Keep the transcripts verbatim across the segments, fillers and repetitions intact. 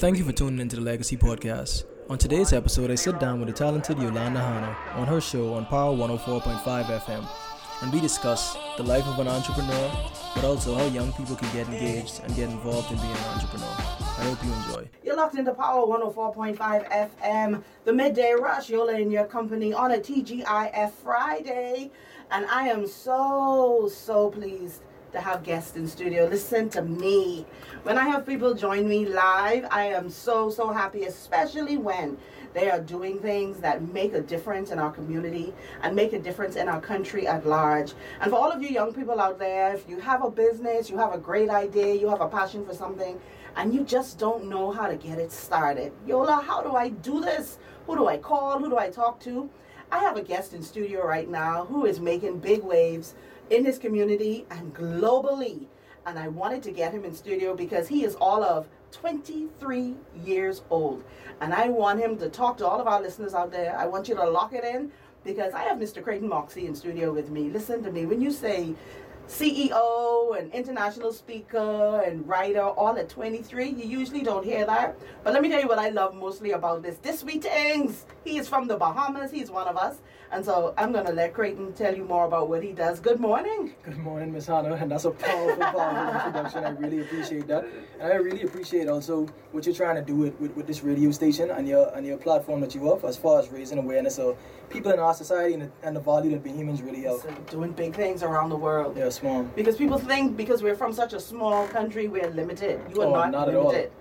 Thank you for tuning into the Legacy Podcast. On today's episode, I sit down with the talented Yolanda Hanna on her show on Power one oh four point five F M, and we discuss the life of an entrepreneur, but also how young people can get engaged and get involved in being an entrepreneur. I hope you enjoy. You're locked into Power one oh four point five F M, the midday rush. Yola in your company on a T G I F Friday, and I am so, so pleased to have guests in studio. Listen to me. When I have people join me live, I am so, so happy, especially when they are doing things that make a difference in our community and make a difference in our country at large. And for all of you young people out there, if you have a business, you have a great idea, you have a passion for something, and you just don't know how to get it started. Yola, how do I do this? Who do I call? Who do I talk to? I have a guest in studio right now who is making big waves in his community and globally. And I wanted to get him in studio because he is all of twenty-three years old. And I want him to talk to all of our listeners out there. I want you to lock it in because I have Mister Creighton Moxie in studio with me. Listen to me. When you say C E O and international speaker and writer all at twenty-three, you usually don't hear that. But let me tell you what I love mostly about this. This meetings. He is from the Bahamas. He's one of us. And so I'm going to let Creighton tell you more about what he does. Good morning. Good morning, Miz Hanna. And that's a powerful, powerful introduction. I really appreciate that. And I really appreciate also what you're trying to do with, with, with this radio station and your and your platform that you have as far as raising awareness of people in our society and the, and the value that Bahamians really have. So doing big things around the world. Yeah, small. Because people think because we're from such a small country, we're limited. You are oh, not, not limited. At all.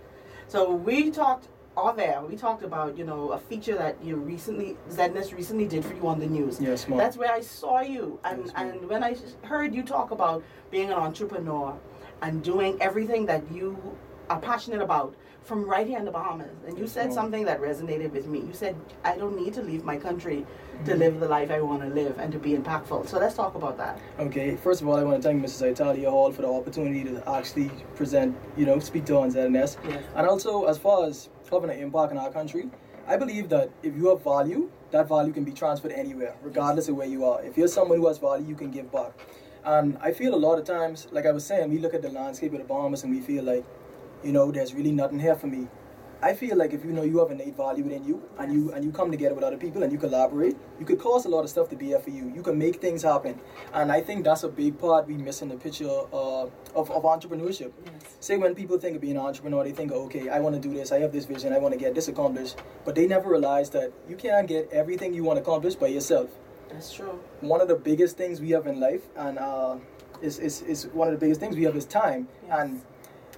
So we talked... All there, we talked about, you know, a feature that you recently, Z N S recently did for you on the news. Yes, ma'am. That's where I saw you. And, yes, and when I heard you talk about being an entrepreneur and doing everything that you are passionate about from right here in the Bahamas, and you yes, said ma'am. something that resonated with me. You said, I don't need to leave my country mm-hmm. to live the life I want to live and to be impactful. So let's talk about that. Okay, first of all, I want to thank Missus Italia Hall for the opportunity to actually present, you know, speak to on Z N S. Yes. And also, as far as having an impact in our country, I believe that if you have value, that value can be transferred anywhere, regardless of where you are. If you're someone who has value, you can give back. And I feel a lot of times, like I was saying, we look at the landscape of the Bahamas and we feel like, you know, there's really nothing here for me. I feel like if you know you have innate value within you, and you and you come together with other people and you collaborate, you could cause a lot of stuff to be here for you. You can make things happen. And I think that's a big part we miss in the picture uh, of, of entrepreneurship. Yes. Say when people think of being an entrepreneur, they think, okay, I want to do this, I have this vision, I want to get this accomplished. But they never realize that you can't get everything you want to accomplish by yourself. That's true. One of the biggest things we have in life, and uh, is, is, is one of the biggest things we have is time. Yes. And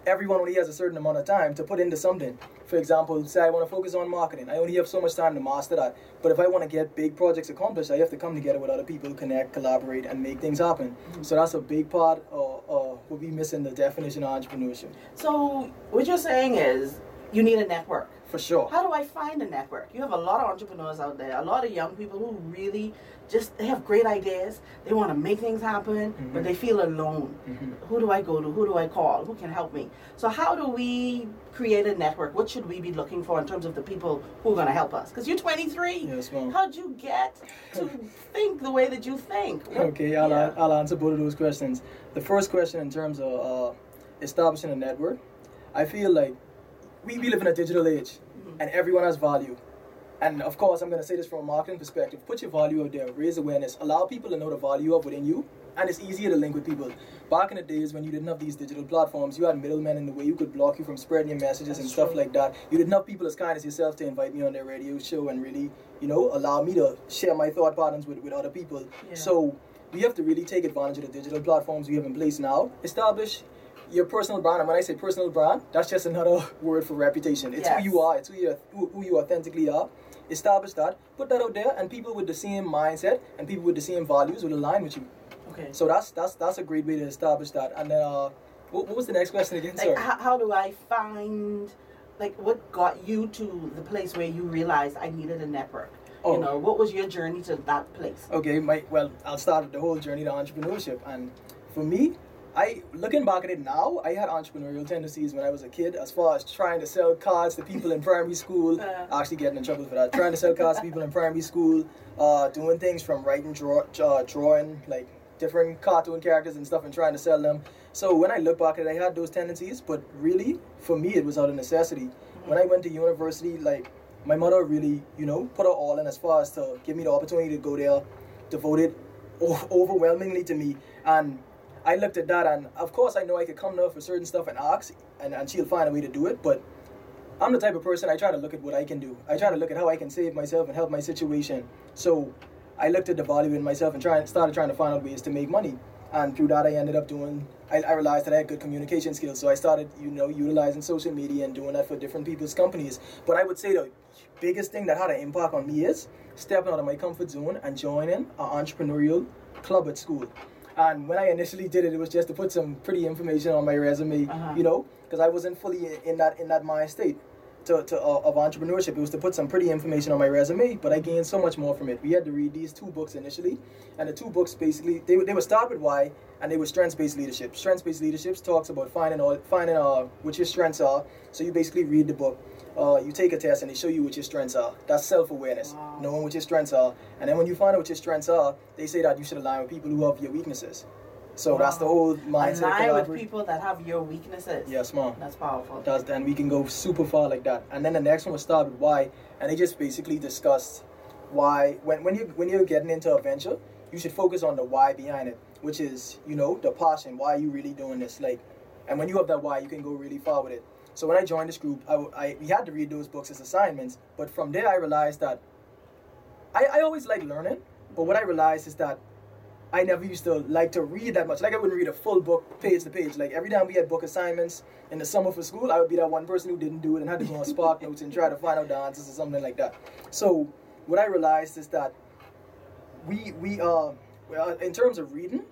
everyone only has a certain amount of time to put into something. For example, say I want to focus on marketing. I only have so much time to master that. But if I want to get big projects accomplished, I have to come together with other people, connect, collaborate, and make things happen. Mm-hmm. So that's a big part of, of what we miss in the definition of entrepreneurship. So what you're saying is you need a network. For sure. How do I find a network? You have a lot of entrepreneurs out there, a lot of young people who really just, they have great ideas. They want to make things happen, mm-hmm. but they feel alone. Mm-hmm. Who do I go to? Who do I call? Who can help me? So how do we create a network? What should we be looking for in terms of the people who are going to help us? Because you're twenty-three. Yes, ma'am. How'd you get to think the way that you think? What, okay, I'll, yeah. I'll answer both of those questions. The first question in terms of uh, establishing a network, I feel like We, we live in a digital age, and everyone has value. And of course, I'm going to say this from a marketing perspective. Put your value out there, raise awareness, allow people to know the value of within you, and it's easier to link with people. Back in the days when you didn't have these digital platforms, you had middlemen in the way who could block you from spreading your messages That's and stuff true. like that. You didn't have people as kind as yourself to invite me on their radio show and really, you know, allow me to share my thought patterns with, with other people. Yeah. So we have to really take advantage of the digital platforms we have in place now, establish your personal brand. And when I say personal brand, that's just another word for reputation. It's yes. who you are. It's who you, who, who you authentically are. Establish that. Put that out there, and people with the same mindset and people with the same values will align with you. Okay. So that's that's that's a great way to establish that. And then, uh, what, what was the next question again, like, sir? H- how do I find, like, what got you to the place where you realized I needed a network? Oh. You know, what was your journey to that place? Okay, my, well, I'll start with the whole journey to entrepreneurship. And for me, I, looking back at it now, I had entrepreneurial tendencies when I was a kid as far as trying to sell cards to people in primary school, uh, actually getting in trouble for that, trying to sell cards to people in primary school, uh, doing things from writing, draw, uh, drawing, like different cartoon characters and stuff and trying to sell them. So when I look back at it, I had those tendencies, but really, for me, it was out of necessity. when I went to university, like, my mother really, you know, put her all in as far as to give me the opportunity to go there, devoted o- overwhelmingly to me. And I looked at that, and of course I know I could come there for certain stuff and ask, and, and she'll find a way to do it, but I'm the type of person, I try to look at what I can do. I try to look at how I can save myself and help my situation. So I looked at the value in myself and try, started trying to find out ways to make money. And through that, I ended up doing, I, I realized that I had good communication skills. So I started, you know, utilizing social media and doing that for different people's companies. But I would say the biggest thing that had an impact on me is stepping out of my comfort zone and joining an entrepreneurial club at school. And when I initially did it, it was just to put some pretty information on my resume, uh-huh. you know, because I wasn't fully in that in that mind state to, to uh, of entrepreneurship. It was to put some pretty information on my resume, but I gained so much more from it. We had to read these two books initially, and the two books basically, they, they would start with why, and they were strengths-based leadership. Strengths-based leadership talks about finding all, finding uh, what your strengths are. So you basically read the book, uh, you take a test, and they show you what your strengths are. That's self-awareness, wow. knowing what your strengths are. And then when you find out what your strengths are, they say that you should align with people who have your weaknesses. So wow. that's the whole mindset. Align with people that have your weaknesses. Yes, ma'am. That's powerful. That's, and we can go super far like that. And then the next one was start with why, and they just basically discussed why. When when you when you're getting into a venture, you should focus on the why behind it, which is, you know, the passion. Why are you really doing this? Like, and when you have that why, you can go really far with it. So when I joined this group, I, I we had to read those books as assignments. But from there, I realized that I I always like learning, but what I realized is that I never used to like to read that much. Like, I wouldn't read a full book page to page. Like, every time we had book assignments in the summer for school, I would be that one person who didn't do it and had to go on Spark Notes and try to find out the answers or something like that. So what I realized is that we, we uh, well, in terms of reading,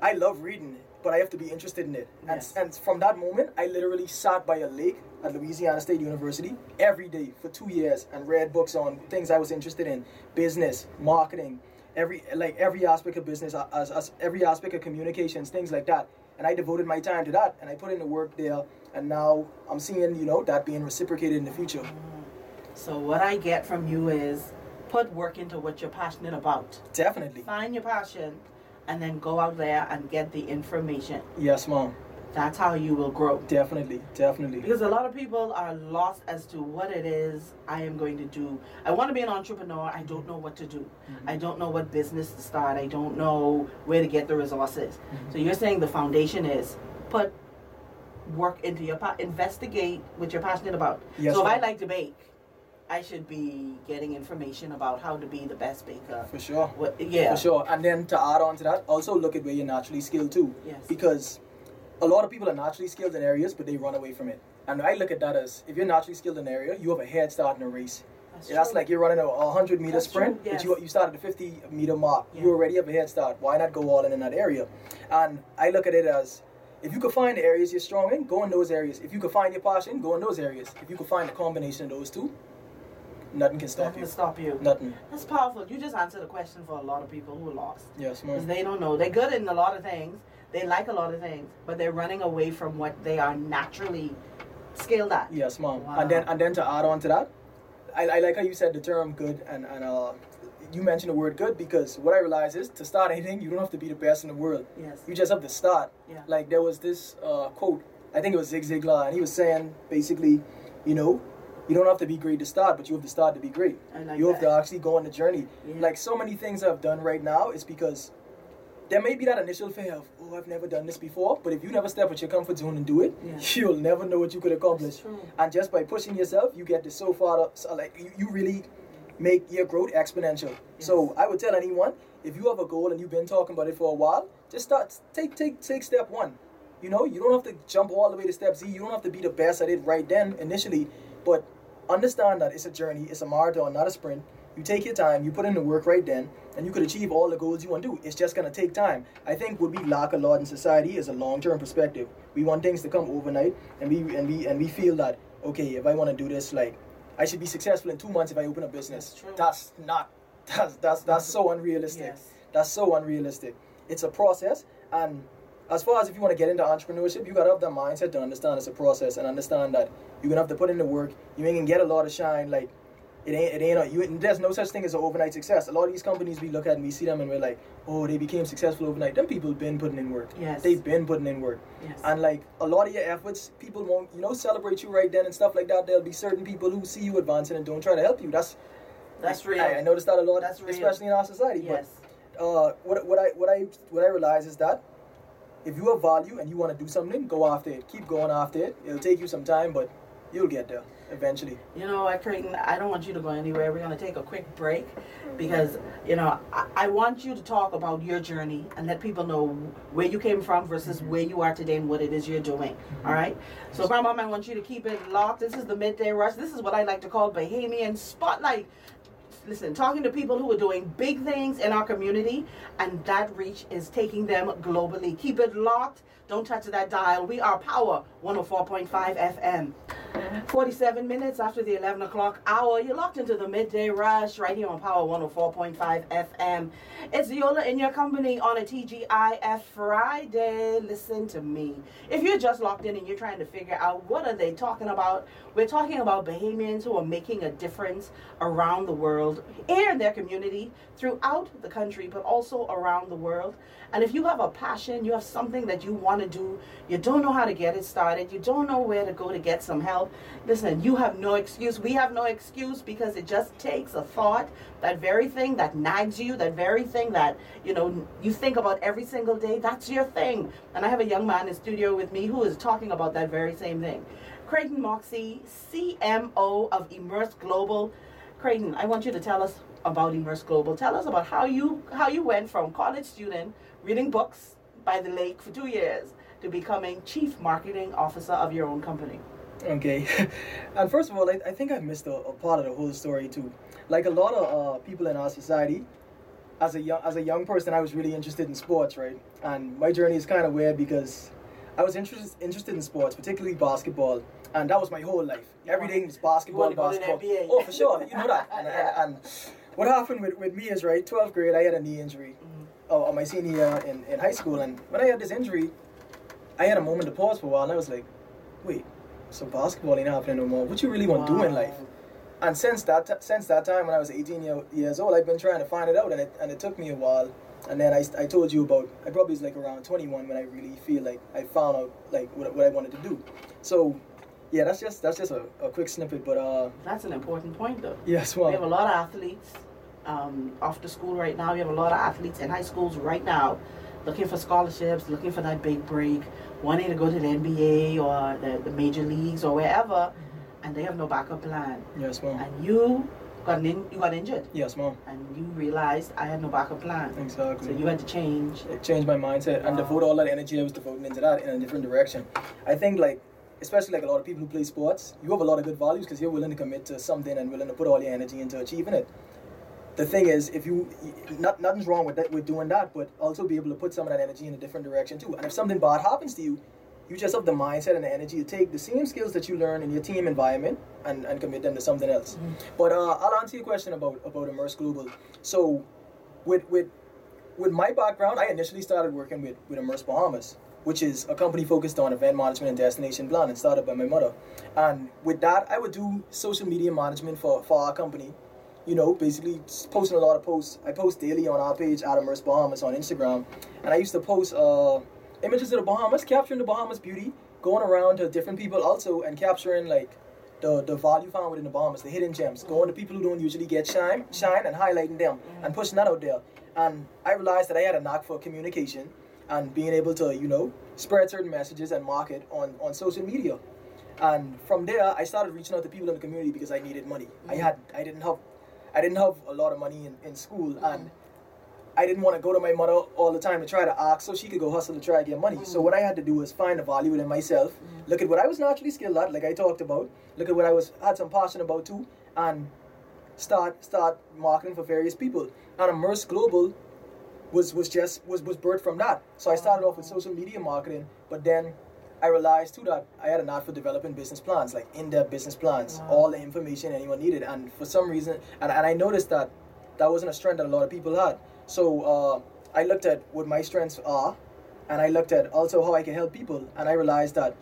I love reading, but I have to be interested in it. And, yes. and from that moment, I literally sat by a lake at Louisiana State University every day for two years and read books on things I was interested in, business, marketing, Every like every aspect of business, as, as every aspect of communications, things like that, and I devoted my time to that, and I put in the work there, and now I'm seeing, you know, that being reciprocated in the future. So what I get from you is put work into what you're passionate about. Definitely. Find your passion, and then go out there and get the information. Yes, ma'am. That's how you will grow. Definitely, definitely. Because a lot of people are lost as to what it is I am going to do. I want to be an entrepreneur. I don't know what to do. Mm-hmm. I don't know what business to start. I don't know where to get the resources. Mm-hmm. So you're saying the foundation is put work into your pa- investigate what you're passionate about. Yes, so if ma'am. I like to bake, I should be getting information about how to be the best baker. For sure. What, yeah. For sure. And then to add on to that, also look at where you're naturally skilled too. Yes. Because a lot of people are naturally skilled in areas, but they run away from it. And I look at that as, if you're naturally skilled in an area, you have a head start in a race. That's, yeah, that's like you're running a one hundred meter that's sprint, yes. but you you start at the fifty meter mark. Yeah. You already have a head start. Why not go all in in that area? And I look at it as, if you can find the areas you're strong in, go in those areas. If you can find your passion, go in those areas. If you can find a combination of those two, nothing can stop nothing you. Nothing can stop you. Nothing. That's powerful. You just answered a question for a lot of people who are lost. Yes, ma'am. Because they don't know. They're good in a lot of things. They like a lot of things, but they're running away from what they are naturally skilled at. Yes, ma'am. Wow. And then and then to add on to that, I, I like how you said the term good, and, and uh, you mentioned the word good, because what I realized is to start anything, you don't have to be the best in the world. Yes. You just have to start. Yeah. Like, there was this uh, quote, I think it was Zig Ziglar, and he was saying basically, you know, you don't have to be great to start, but you have to start to be great. I like you that. Have to actually go on the journey. Yeah. Like, so many things I've done right now is because there may be that initial fear of, oh, I've never done this before, but if you never step out your comfort zone and do it, yeah. you'll never know what you could accomplish. And just by pushing yourself, you get this so far, so like you, you really make your growth exponential. Yes. So I would tell anyone, if you have a goal and you've been talking about it for a while, just start, take take take step one. You know, you don't have to jump all the way to step Z. You don't have to be the best at it right then initially, but understand that it's a journey, it's a marathon, not a sprint. You take your time, you put in the work right then, and you could achieve all the goals you want to do. It's just going to take time. I think what we lack a lot in society is a long-term perspective. We want things to come overnight, and we and we, and we feel that, okay, if I want to do this, like, I should be successful in two months if I open a business. That's true. That's not, that's, that's, that's so unrealistic. Yes. That's so unrealistic. It's a process, and as far as if you want to get into entrepreneurship, you got to have that mindset to understand it's a process and understand that you're going to have to put in the work. You ain't going to get a lot of shine, like, It ain't, it ain't, you, there's no such thing as an overnight success. A lot of these companies, we look at and we see them and we're like, oh, they became successful overnight. Them people been putting in work. Yes. They've been putting in work. Yes. And like a lot of your efforts, people won't, you know, celebrate you right then and stuff like that. There'll be certain people who see you advancing and don't try to help you. That's, that's I, real. I, I noticed that a lot, that's especially real. In our society. Yes. But uh, what, what I, what I, what I realize is that if you have value and you want to do something, go after it. Keep going after it. It'll take you some time, but you'll get there eventually. You know, I, Creighton, I don't want you to go anywhere. We're going to take a quick break because, you know, I, I want you to talk about your journey and let people know where you came from versus mm-hmm. where you are today and what it is you're doing. Mm-hmm. All right? So, Grandmama, I want you to keep it locked. This is the Midday Rush. This is what I like to call Bahamian Spotlight. Listen, talking to people who are doing big things in our community, and that reach is taking them globally. Keep it locked. Don't touch that dial. We are Power one oh four point five F M. forty-seven minutes after the eleven o'clock hour, you're locked into the Midday Rush right here on Power one oh four point five F M. It's Yola in your company on a T G I F Friday. Listen to me. If you're just locked in and you're trying to figure out what are they talking about, we're talking about Bahamians who are making a difference around the world, here in their community, throughout the country, but also around the world. And if you have a passion, you have something that you want to do, you don't know how to get it started, you don't know where to go to get some help, listen, you have no excuse. We have no excuse because it just takes a thought, that very thing that nags you, that very thing that, you know, you think about every single day, that's your thing. And I have a young man in studio with me who is talking about that very same thing. Creighton Moxie, C M O of Immerse Global. Creighton, I want you to tell us about Immerse Global. Tell us about how you how you went from college student reading books by the lake for two years to becoming chief marketing officer of your own company. Okay. And first of all, I, I think I missed a, a part of the whole story too. Like a lot of uh, people in our society, as a young as a young person, I was really interested in sports, right? And my journey is kind of weird because I was interested interested in sports, particularly basketball, and that was my whole life. Everything was basketball, basketball. Oh, for sure, you know that. And, and, and what happened with, with me is, right, twelfth grade, I had a knee injury, mm-hmm. oh, my senior year in, in high school, and when I had this injury, I had a moment to pause for a while, and I was like, wait, so basketball ain't happening no more. What you really want to wow. do in life? And since that t- since that time, when I was eighteen year, years old, I've been trying to find it out, and it and it took me a while. And then I, I told you about, I probably was like around twenty-one when I really feel like I found out like what, what I wanted to do. So, yeah, that's just that's just a, a quick snippet. But uh, that's an important point, though. Yes, well, we have a lot of athletes um, after school right now. We have a lot of athletes in high schools right now, looking for scholarships, looking for that big break, wanting to go to the N B A or the, the major leagues or wherever, and they have no backup plan. Yes, ma'am. And you got in, you got injured. Yes, ma'am. And you realized I had no backup plan. Exactly. So you had to change. It changed my mindset wow. and devote all that energy I was devoting into that in a different direction. I think, like, especially like a lot of people who play sports, you have a lot of good values because you're willing to commit to something and willing to put all your energy into achieving it. The thing is, if you, not, nothing's wrong with that, with doing that, but also be able to put some of that energy in a different direction too. And if something bad happens to you, you just have the mindset and the energy to take the same skills that you learn in your team environment and, and commit them to something else. Mm-hmm. But uh, I'll answer your question about, about Immerse Global. So with with with my background, I initially started working with, with Immerse Bahamas, which is a company focused on event management and destination planning, started by my mother. And with that, I would do social media management for, for our company. You know, basically posting a lot of posts. I post daily on our page, Immerse Bahamas on Instagram. And I used to post uh, images of the Bahamas, capturing the Bahamas beauty, going around to different people also and capturing like the, the value found within the Bahamas, the hidden gems, going to people who don't usually get shine, shine and highlighting them and pushing that out there. And I realized that I had a knack for communication and being able to, you know, spread certain messages and market on, on social media. And from there, I started reaching out to people in the community because I needed money. Mm-hmm. I had, I didn't have I didn't have a lot of money in, in school, mm-hmm. and I didn't want to go to my mother all the time to try to ask so she could go hustle to try to get money. Mm-hmm. So what I had to do was find the value within myself, mm-hmm. look at what I was naturally skilled at, like I talked about, look at what I was had some passion about too, and start start marketing for various people. And Immerse Global was, was just was, was birthed from that. So I started off with social media marketing, but then I realized too that I had a knack for developing business plans, like in-depth business plans, wow. all the information anyone needed. And for some reason, and, and I noticed that that wasn't a strength that a lot of people had. So uh, I looked at what my strengths are, and I looked at also how I can help people. And I realized that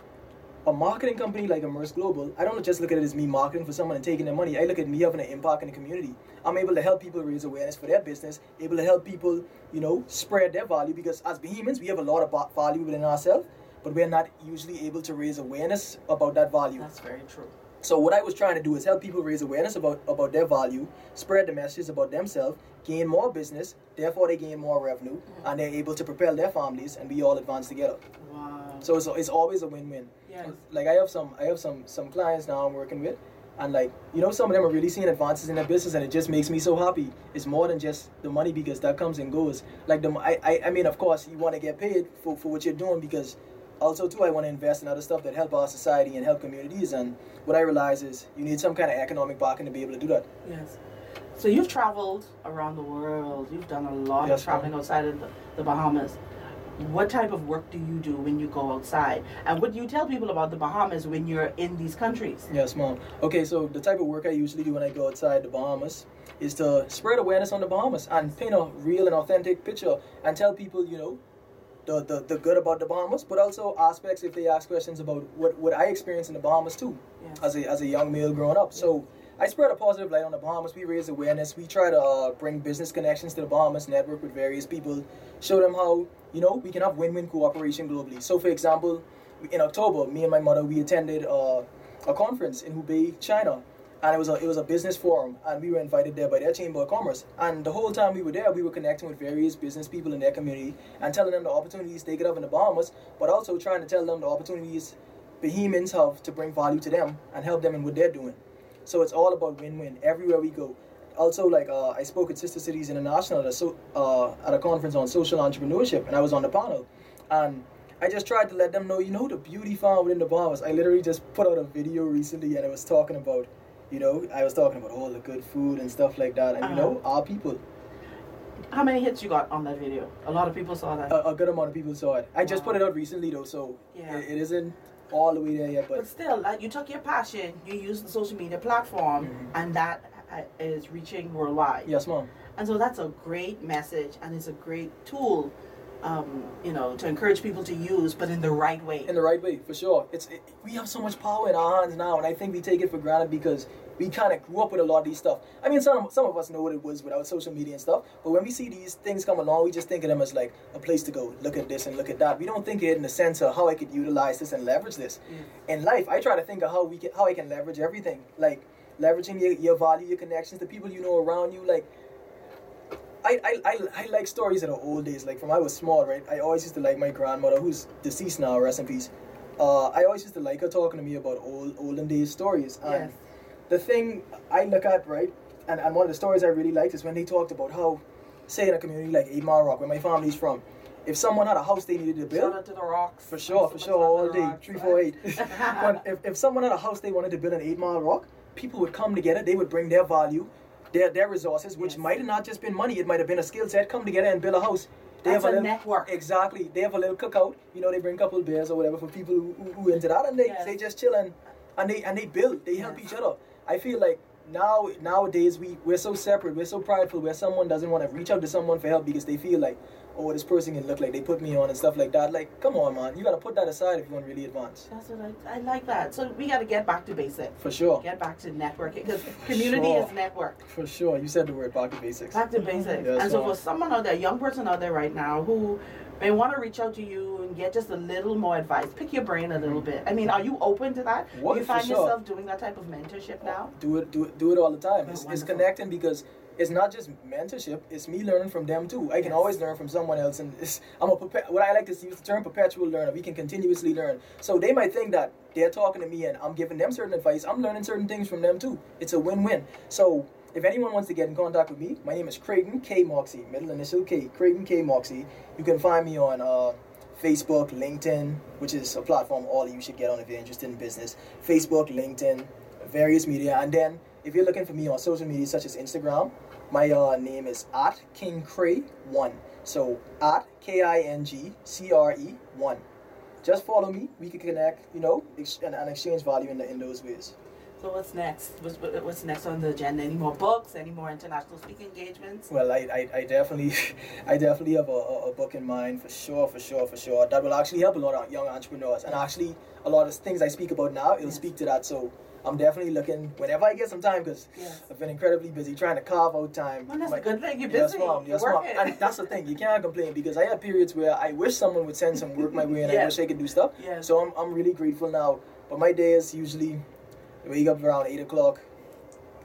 a marketing company like Immerse Global, I don't just look at it as me marketing for someone and taking their money. I look at me having an impact in the community. I'm able to help people raise awareness for their business, able to help people, you know, spread their value, because as Bahamians, we have a lot of value within ourselves, but we're not usually able to raise awareness about that value. That's very true. So what I was trying to do is help people raise awareness about, about their value, spread the messages about themselves, gain more business, therefore they gain more revenue, mm-hmm. and they're able to propel their families, and we all advance together. Wow. So it's, it's always a win-win. Yes. Like I have some I have some, some clients now I'm working with, and like, you know, some of them are really seeing advances in their business, and it just makes me so happy. It's more than just the money, because that comes and goes. Like, the, I, I, I mean, of course, you want to get paid for, for what you're doing, because... Also, too, I want to invest in other stuff that help our society and help communities. And what I realize is you need some kind of economic backing to be able to do that. Yes. So you've traveled around the world. You've done a lot yes, of traveling right. outside of the, the Bahamas. What type of work do you do when you go outside? And what do you tell people about the Bahamas when you're in these countries? Yes, Mom. Okay, so the type of work I usually do when I go outside the Bahamas is to spread awareness on the Bahamas and paint a real and authentic picture and tell people, you know, The, the the good about the Bahamas, but also aspects if they ask questions about what, what I experienced in the Bahamas too, yes. as a as a young male growing up. Yes. So I spread a positive light on the Bahamas. We raise awareness. We try to uh, bring business connections to the Bahamas, network with various people, show them how, you know, we can have win-win cooperation globally. So for example, in October, me and my mother, we attended uh, a conference in Hubei, China. And it was a it was a business forum, and we were invited there by their Chamber of Commerce. And the whole time we were there, we were connecting with various business people in their community and telling them the opportunities they could have in the Bahamas, but also trying to tell them the opportunities Bahamians have to bring value to them and help them in what they're doing. So it's all about win-win everywhere we go. Also, like uh, I spoke at Sister Cities International at a, so, uh, at a conference on social entrepreneurship, and I was on the panel. And I just tried to let them know, you know, the beauty found within the Bahamas. I literally just put out a video recently, and I was talking about You know, I was talking about all the good food and stuff like that, and uh-huh. you know, our people. How many hits you got on that video? A lot of people saw that. A, a good amount of people saw it. I wow. just put it out recently though, so yeah. it, it isn't all the way there yet. But, but still, like, you took your passion, you used the social media platform, mm-hmm. and that is reaching worldwide. Yes, Mom. And so that's a great message, and it's a great tool. Um, you know, to encourage people to use, but in the right way. In the right way, for sure. It's it, we have so much power in our hands now, and I think we take it for granted because we kind of grew up with a lot of these stuff. I mean, some some of us know what it was without social media and stuff, but when we see these things come along, we just think of them as like a place to go. Look at this and look at that. We don't think it in the sense of how I could utilize this and leverage this. Yeah. In life, I try to think of how we can, how I can leverage everything, like leveraging your, your value, your connections, the people you know around you, like. I, I, I like stories that are old days, like from I was small, right? I always used to like my grandmother, who's deceased now, rest in peace. Uh, I always used to like her talking to me about old olden days stories. And yes. the thing I look at, right, and, and one of the stories I really liked is when they talked about how, say in a community like Eight Mile Rock, where my family's from, if someone had a house they needed to build... Shout out to the rocks. For sure, for sure, all day, rocks, three, four, eight. But if, if someone had a house they wanted to build in Eight Mile Rock, people would come together, they would bring their value, Their, their resources, which yes. might have not just been money, it might have been a skill set, come together and build a house. They That's have a, a little, network. Exactly. They have a little cookout. You know, they bring a couple of beers or whatever for people who, who, who into that, and they, yes. they just chill and, and they and they build. They yes. help each other. I feel like now nowadays we, we're so separate, we're so prideful, where someone doesn't want to reach out to someone for help because they feel like, oh, this person can look like they put me on and stuff like that. Like, come on, man. You got to put that aside if you want to really advance. That's what I, I like that. So we got to get back to basics. For sure. Get back to networking. Because community sure. is network. For sure. You said the word back to basics. Back to basics. Yes, and so for someone out there, young person out there right now who may want to reach out to you and get just a little more advice, pick your brain a little bit. I mean, are you open to that? What? Do you find sure. yourself doing that type of mentorship now? Do it, do it, do it all the time. It's, it's connecting because... It's not just mentorship, it's me learning from them too. I can yes. always learn from someone else, and it's, I'm a perpe- what I like to use the term perpetual learner. We can continuously learn. So they might think that they're talking to me and I'm giving them certain advice. I'm learning certain things from them too. It's a win-win. So if anyone wants to get in contact with me, my name is Creighton K. Moxie, middle initial K, Creighton K. Moxie. You can find me on uh, Facebook, LinkedIn, which is a platform all of you should get on if you're interested in business. Facebook, LinkedIn, various media, and then if you're looking for me on social media such as Instagram, my uh, name is at King Cray one. So at K I N G C R E one. Just follow me. We can connect, you know, ex- and, and exchange value in, the, in those ways. So what's next? What's, what's next on the agenda? Any more books? Any more international speaking engagements? Well, I, I, I definitely, I definitely have a, a, a book in mind for sure, for sure, for sure. That will actually help a lot of young entrepreneurs, and actually a lot of things I speak about now, it'll yes. speak to that. So I'm definitely looking whenever I get some time, because yes. I've been incredibly busy trying to carve out time. Well, that's like, a good thing. You're busy. Yes, mom. Yes, mom. And that's the thing. You can't complain, because I had periods where I wish someone would send some work my way, and yes. I wish I could do stuff. Yes. So I'm I'm really grateful now. But my day is usually wake up around eight o'clock,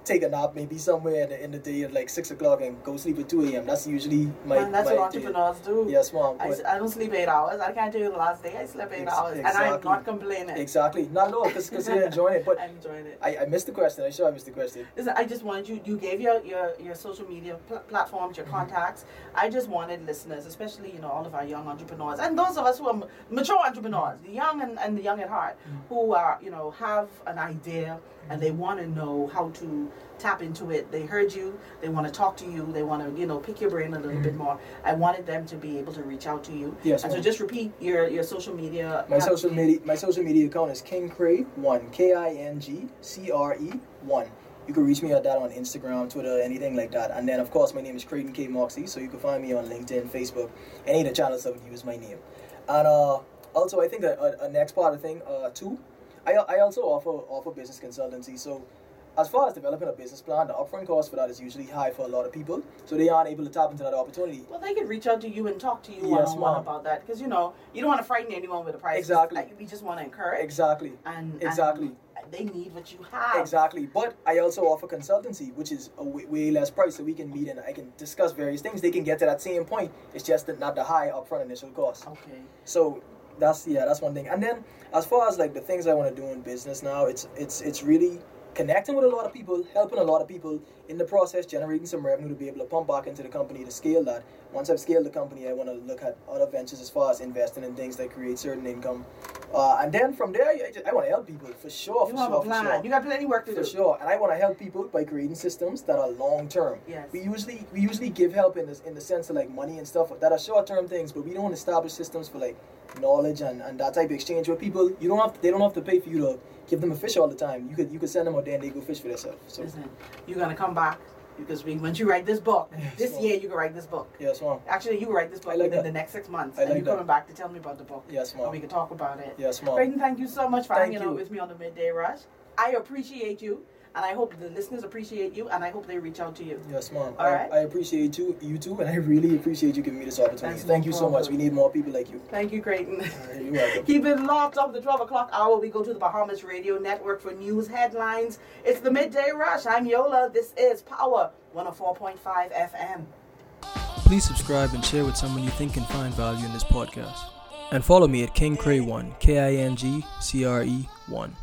take a nap maybe somewhere at the end of the day at like six o'clock, and go sleep at two a m. That's usually my. And that's my what entrepreneurs day. do. Yes, mom. I, I don't sleep eight hours. I can't tell you the last day I slept eight Ex- hours, exactly. and I'm not complaining. Exactly, not at all, because you're enjoying it. But I'm enjoying it. I, I missed the question. I'm sure I missed the question. Listen, I just wanted you. You gave your your, your social media pl- platforms, your mm-hmm. contacts. I just wanted listeners, especially you know all of our young entrepreneurs, and those of us who are m- mature entrepreneurs, the young and, and the young at heart, mm-hmm. who are you know have an idea. And they want to know how to tap into it. They heard you. They want to talk to you. They want to, you know, pick your brain a little mm-hmm. bit more. I wanted them to be able to reach out to you. Yes. And ma'am. So just repeat your, your social media. My social media my social media account is King Cray one, K I N G C R E one. You can reach me at that on Instagram, Twitter, anything like that. And then, of course, my name is Creighton K. Moxie, so you can find me on LinkedIn, Facebook, any of the channels that would use my name. And uh, also, I think that a uh, next part of the thing, uh, too, I I also offer offer business consultancy. So as far as developing a business plan, the upfront cost for that is usually high for a lot of people, so they aren't able to tap into that opportunity. Well, they can reach out to you and talk to you yes, one-on-one ma'am. about that, because, you know, you don't want to frighten anyone with a price. Exactly. We just want to encourage. Exactly. And Exactly. And they need what you have. Exactly. But I also offer consultancy, which is a way, way less price, so we can meet and I can discuss various things. They can get to that same point. It's just that not the high upfront initial cost. Okay. So That's yeah, that's one thing. And then as far as like the things I want to do in business now, it's it's it's really connecting with a lot of people, helping a lot of people in the process, generating some revenue to be able to pump back into the company to scale that. Once I've scaled the company, I want to look at other ventures as far as investing in things that create certain income. Uh, and then from there, I, just, I want to help people for sure. For you have sure, a plan. For sure. You got plenty of work to for do. For sure. And I want to help people by creating systems that are long term. Yes. We usually we usually give help in this in the sense of like money and stuff that are short term things, but we don't establish systems for like knowledge and, and that type of exchange where people you don't have to, they don't have to pay for you to give them a fish all the time. You could you could send them out there and they go fish for themselves. So listen, you're gonna come back because we, once you write this book, yes, this ma'am. year you can write this book. Yes, ma'am. Actually, you can write this book like within that. the next six months, I and like you're that. coming back to tell me about the book. Yes, ma'am. And we can talk about it. Yes, ma'am. Creighton, thank you so much for thank hanging you. out with me on the Midday Rush. I appreciate you. And I hope the listeners appreciate you, and I hope they reach out to you. Yes, ma'am. All I, right? I appreciate you, you too, and I really appreciate you giving me this opportunity. That's Thank no you problem. so much. We need more people like you. Thank you, Creighton. Uh, you're welcome. Keep it locked up. The twelve o'clock hour, we go to the Bahamas Radio Network for news headlines. It's the Midday Rush. I'm Yola. This is Power one oh four point five F M. Please subscribe and share with someone you think can find value in this podcast. And follow me at King Cray one, K I N G C R E one.